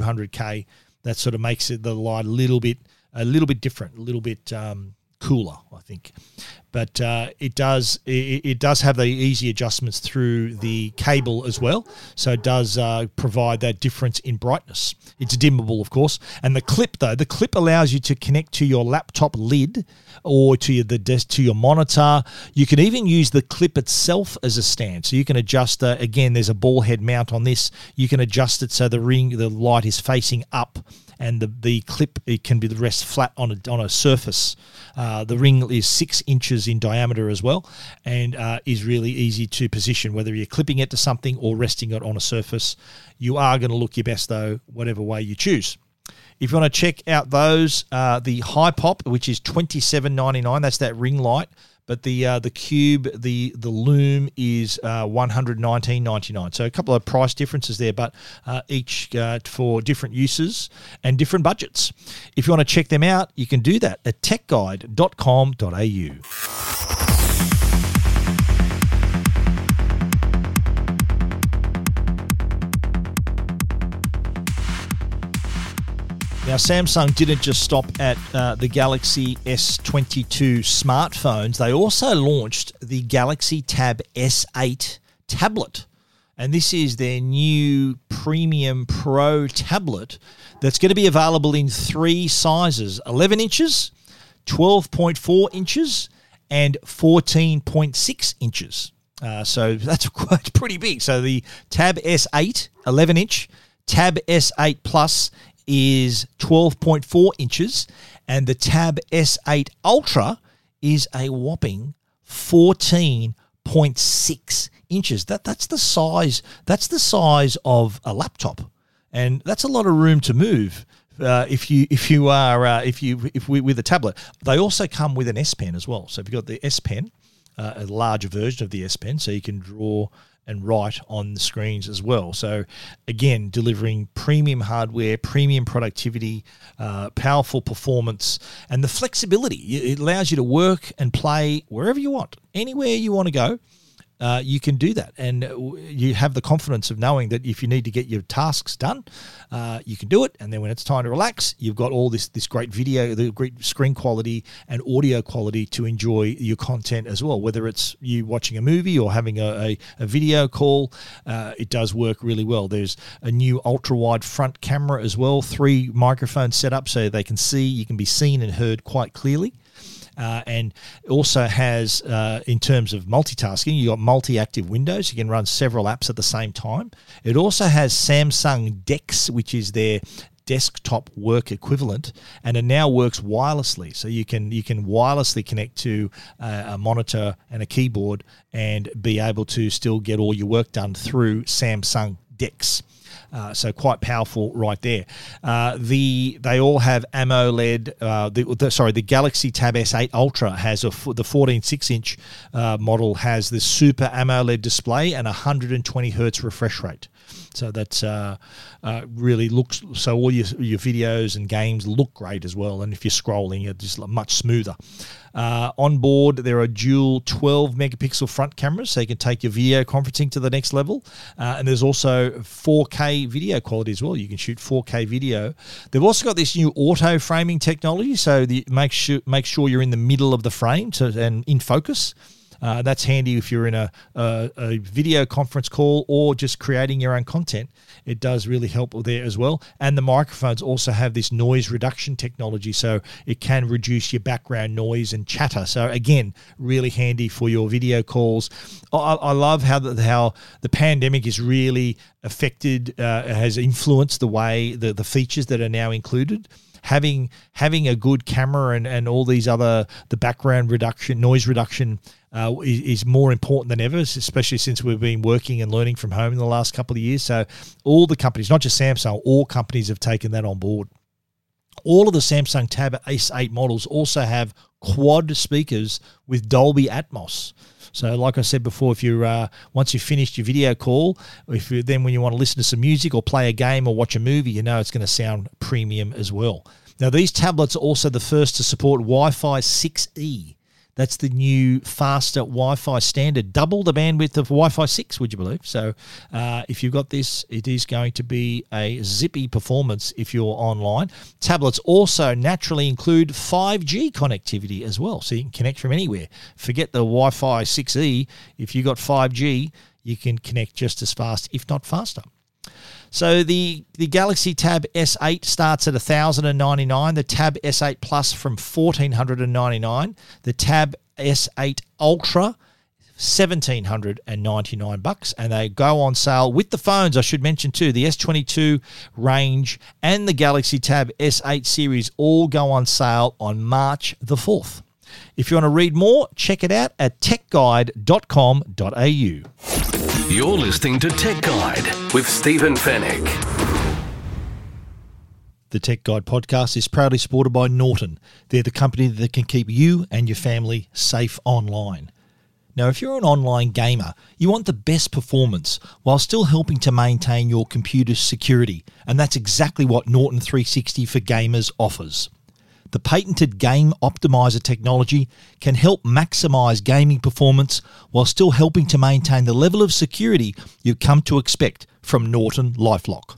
hundred K. That sort of makes it the light a little bit, a little bit different, a little bit um, cooler, I think. But uh, it does, it, it does have the easy adjustments through the cable as well. So it does uh, provide that difference in brightness. It's dimmable, of course. And the clip, though, the clip allows you to connect to your laptop lid or to your, the desk, to your monitor. You can even use the clip itself as a stand. So you can adjust, uh, again, there's a ball head mount on this. You can adjust it so the ring, the light is facing up, and the, the clip, it can be rest flat on a, on a surface. Uh, the ring is six inches in diameter as well, and uh, is really easy to position, whether you're clipping it to something or resting it on a surface. You are going to look your best, though, whatever way you choose. If you want to check out those, uh, the Hypop, which is twenty-seven dollars and ninety-nine cents, that's that ring light. But the uh, the Cube, the the Loom is uh, one hundred nineteen dollars and ninety-nine cents. So a couple of price differences there, but uh, each uh, for different uses and different budgets. If you want to check them out, you can do that at tech guide dot com dot a u. Now, Samsung didn't just stop at uh, the Galaxy S twenty-two smartphones. They also launched the Galaxy Tab S eight tablet. And this is their new premium pro tablet that's going to be available in three sizes, eleven inches, twelve point four inches, and fourteen point six inches. Uh, so that's quite pretty big. So the Tab S eight, eleven inch, Tab S eight Plus is twelve point four inches, and the Tab S eight Ultra is a whopping fourteen point six inches. That that's the size. That's the size of a laptop, and that's a lot of room to move. Uh, if you if you are uh, if you if we with a tablet, they also come with an S Pen as well. So if you've got the S Pen, uh, a larger version of the S Pen, so you can draw and write on the screens as well. So again, delivering premium hardware, premium productivity, uh, powerful performance, and the flexibility. It allows you to work and play wherever you want, anywhere you want to go. Uh, you can do that, and you have the confidence of knowing that if you need to get your tasks done, uh, you can do it. And then when it's time to relax, you've got all this this great video, the great screen quality and audio quality to enjoy your content as well. Whether it's you watching a movie or having a, a, a video call, uh, it does work really well. There's a new ultra-wide front camera as well, three microphones set up so they can see, you can be seen and heard quite clearly. Uh, and also has, uh, in terms of multitasking, you've got multi-active windows. You can run several apps at the same time. It also has Samsung DeX, which is their desktop work equivalent, and it now works wirelessly. So you can you can wirelessly connect to uh, a monitor and a keyboard and be able to still get all your work done through Samsung DeX. Uh, so quite powerful right there. Uh, the they all have AMOLED. Uh, the, the, sorry, the Galaxy Tab S eight Ultra has a the fourteen point six inch uh, model has this super AMOLED display and one hundred twenty hertz refresh rate. So that's uh, uh, really looks so all your your videos and games look great as well. And if you're scrolling, it's just much smoother. Uh, on board, there are dual twelve megapixel front cameras, so you can take your video conferencing to the next level. Uh, and there's also four K video quality as well. You can shoot four K video. They've also got this new auto framing technology, so the, make sure make sure you're in the middle of the frame to, and in focus. Uh, that's handy if you're in a, a, a video conference call or just creating your own content. It does really help there as well. And the microphones also have this noise reduction technology, so it can reduce your background noise and chatter. So again, really handy for your video calls. I, I love how the, how the pandemic is really affected, uh, has influenced the way the, the features that are now included. Having having a good camera and, and all these other, the background reduction, noise reduction uh, is, is more important than ever, especially since we've been working and learning from home in the last couple of years. So all the companies, not just Samsung, all companies have taken that on board. All of the Samsung Tab S eight models also have quad speakers with Dolby Atmos. So like I said before, if you're uh, once you've finished your video call, if you, then when you want to listen to some music or play a game or watch a movie, you know it's going to sound premium as well. Now, these tablets are also the first to support Wi-Fi six E. That's the new faster Wi-Fi standard, double the bandwidth of Wi-Fi six, would you believe? So uh, if you've got this, it is going to be a zippy performance if you're online. Tablets also naturally include five G connectivity as well, so you can connect from anywhere. Forget the Wi-Fi six E. If you've got five G, you can connect just as fast, if not faster. So the, the Galaxy Tab S eight starts at one thousand ninety-nine dollars, the Tab S eight Plus from one thousand four hundred ninety-nine dollars, the Tab S eight Ultra one thousand seven hundred ninety-nine dollars, and they go on sale with the phones, I should mention too. The S twenty-two range and the Galaxy Tab S eight series all go on sale on March the fourth. If you want to read more, check it out at tech guide dot com dot a u. You're listening to Tech Guide with Stephen Fanick. The Tech Guide podcast is proudly supported by Norton. They're the company that can keep you and your family safe online. Now, if you're an online gamer, you want the best performance while still helping to maintain your computer's security, and that's exactly what Norton three sixty for Gamers offers. The patented Game Optimizer technology can help maximize gaming performance while still helping to maintain the level of security you've come to expect from Norton LifeLock.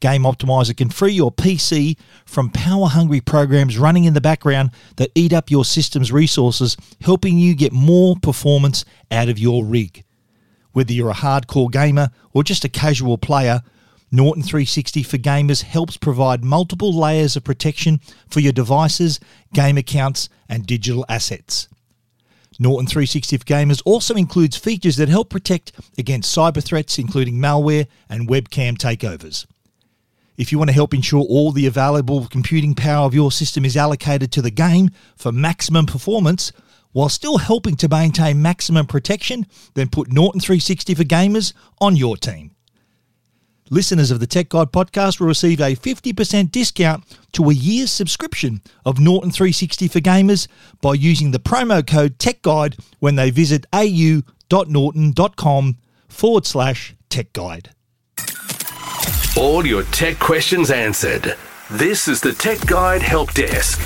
Game Optimizer can free your P C from power-hungry programs running in the background that eat up your system's resources, helping you get more performance out of your rig. Whether you're a hardcore gamer or just a casual player, Norton three sixty for Gamers helps provide multiple layers of protection for your devices, game accounts, and digital assets. Norton three sixty for Gamers also includes features that help protect against cyber threats, including malware and webcam takeovers. If you want to help ensure all the available computing power of your system is allocated to the game for maximum performance, while still helping to maintain maximum protection, then put Norton three sixty for gamers on your team. Listeners of the Tech Guide podcast will receive a fifty percent discount to a year's subscription of Norton three sixty for gamers by using the promo code TechGuide when they visit au.norton.com forward slash TechGuide. All your tech questions answered. This is the Tech Guide Help Desk.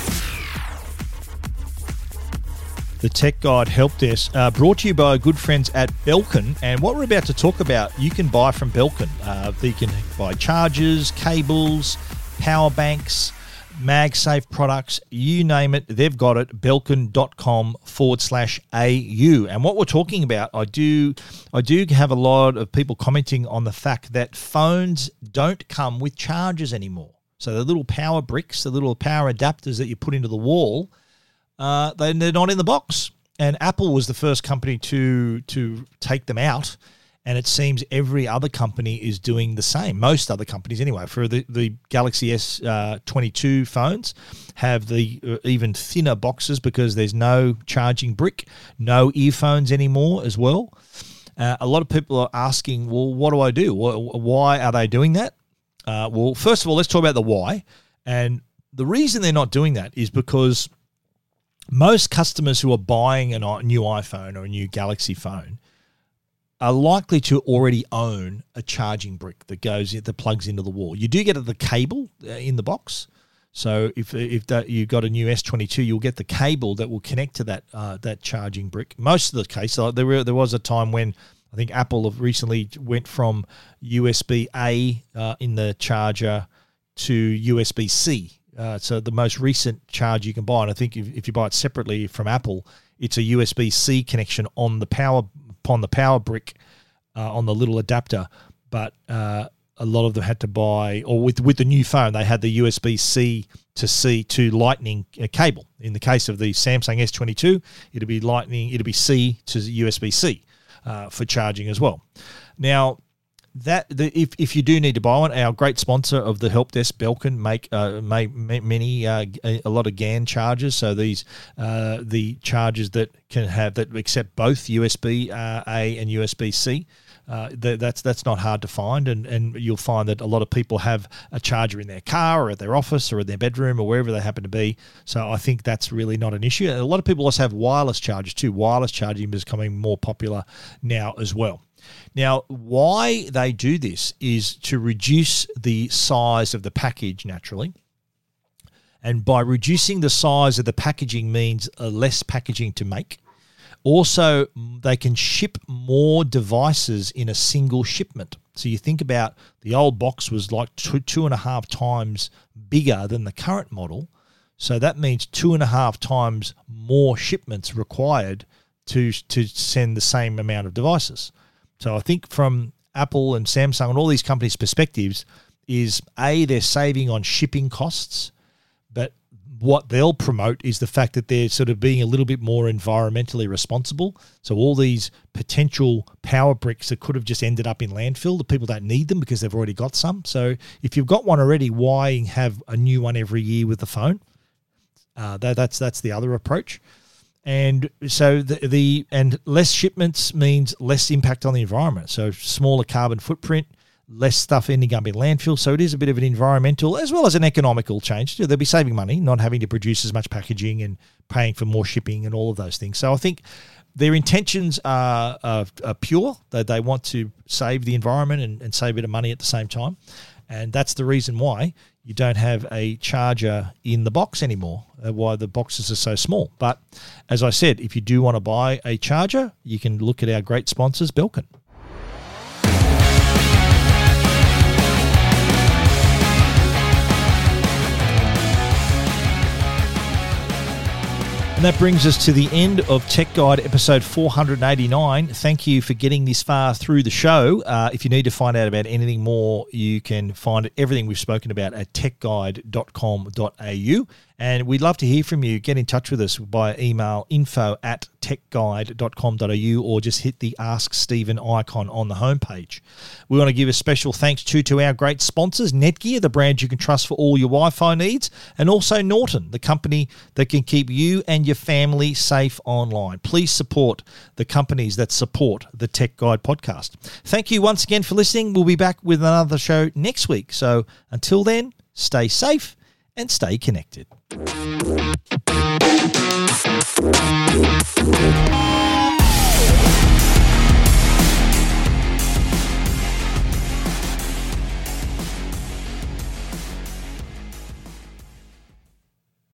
The Tech Guide Help Desk, uh, brought to you by our good friends at Belkin. And what we're about to talk about, you can buy from Belkin. Uh, you can buy chargers, cables, power banks, MagSafe products, you name it, they've got it, belkin.com forward slash AU. And what we're talking about, I do I do have a lot of people commenting on the fact that phones don't come with chargers anymore. So the little power bricks, the little power adapters that you put into the wall, Uh, they, they're not in the box. And Apple was the first company to to take them out. And it seems every other company is doing the same. Most other companies anyway. For the, the Galaxy S twenty-two uh, phones have the uh, even thinner boxes because there's no charging brick, no earphones anymore as well. Uh, a lot of people are asking, well, what do I do? Why are they doing that? Uh, well, first of all, let's talk about the why. And the reason they're not doing that is because most customers who are buying a new iPhone or a new Galaxy phone are likely to already own a charging brick that goes that plugs into the wall. You do get the cable in the box, so if if that, you've got a new S twenty-two, you'll get the cable that will connect to that uh, that charging brick. Most of the case, there were, there was a time when I think Apple have recently went from U S B A uh, in the charger to U S B C. Uh, so the most recent charge you can buy, and I think if, if you buy it separately from Apple, it's a U S B C connection on the power on the power brick uh, on the little adapter. But uh, a lot of them had to buy, or with with the new phone, they had the U S B C to C to Lightning cable. In the case of the Samsung S twenty-two, it'd be Lightning, it'd be C to U S B C uh, for charging as well. Now, That the, if if you do need to buy one, our great sponsor of the help desk, Belkin, make uh make many uh, a lot of GAN chargers. So these uh the chargers that can have that accept both U S B uh, A and U S B C. Uh, th- that's that's not hard to find, and, and you'll find that a lot of people have a charger in their car or at their office or in their bedroom or wherever they happen to be. So I think that's really not an issue. And a lot of people also have wireless chargers too. Wireless charging is becoming more popular now as well. Now, why they do this is to reduce the size of the package naturally. And by reducing the size of the packaging means less packaging to make. Also, they can ship more devices in a single shipment. So you think about the old box was like two, two and a half times bigger than the current model. So that means two and a half times more shipments required to, to send the same amount of devices. So I think from Apple and Samsung and all these companies' perspectives is, A, they're saving on shipping costs, but what they'll promote is the fact that they're sort of being a little bit more environmentally responsible. So all these potential power bricks that could have just ended up in landfill, the people don't need them because they've already got some. So if you've got one already, why have a new one every year with the phone? Uh, that, that's that's the other approach. And so the, the and less shipments means less impact on the environment. So smaller carbon footprint, less stuff ending up in landfill. So it is a bit of an environmental as well as an economical change. They'll be saving money, not having to produce as much packaging and paying for more shipping and all of those things. So I think their intentions are, are, are pure, that they want to save the environment and, and save a bit of money at the same time. And that's the reason why you don't have a charger in the box anymore, why the boxes are so small. But as I said, if you do want to buy a charger, you can look at our great sponsors, Belkin. And that brings us to the end of Tech Guide episode four eighty-nine. Thank you for getting this far through the show. Uh, if you need to find out about anything more, you can find everything we've spoken about at tech guide dot com dot a u. And we'd love to hear from you. Get in touch with us by email info at techguide dot com dot a u or just hit the Ask Stephen icon on the homepage. We want to give a special thanks too to our great sponsors, Netgear, the brand you can trust for all your Wi-Fi needs, and also Norton, the company that can keep you and your family safe online. Please support the companies that support the Tech Guide podcast. Thank you once again for listening. We'll be back with another show next week. So until then, stay safe and stay connected.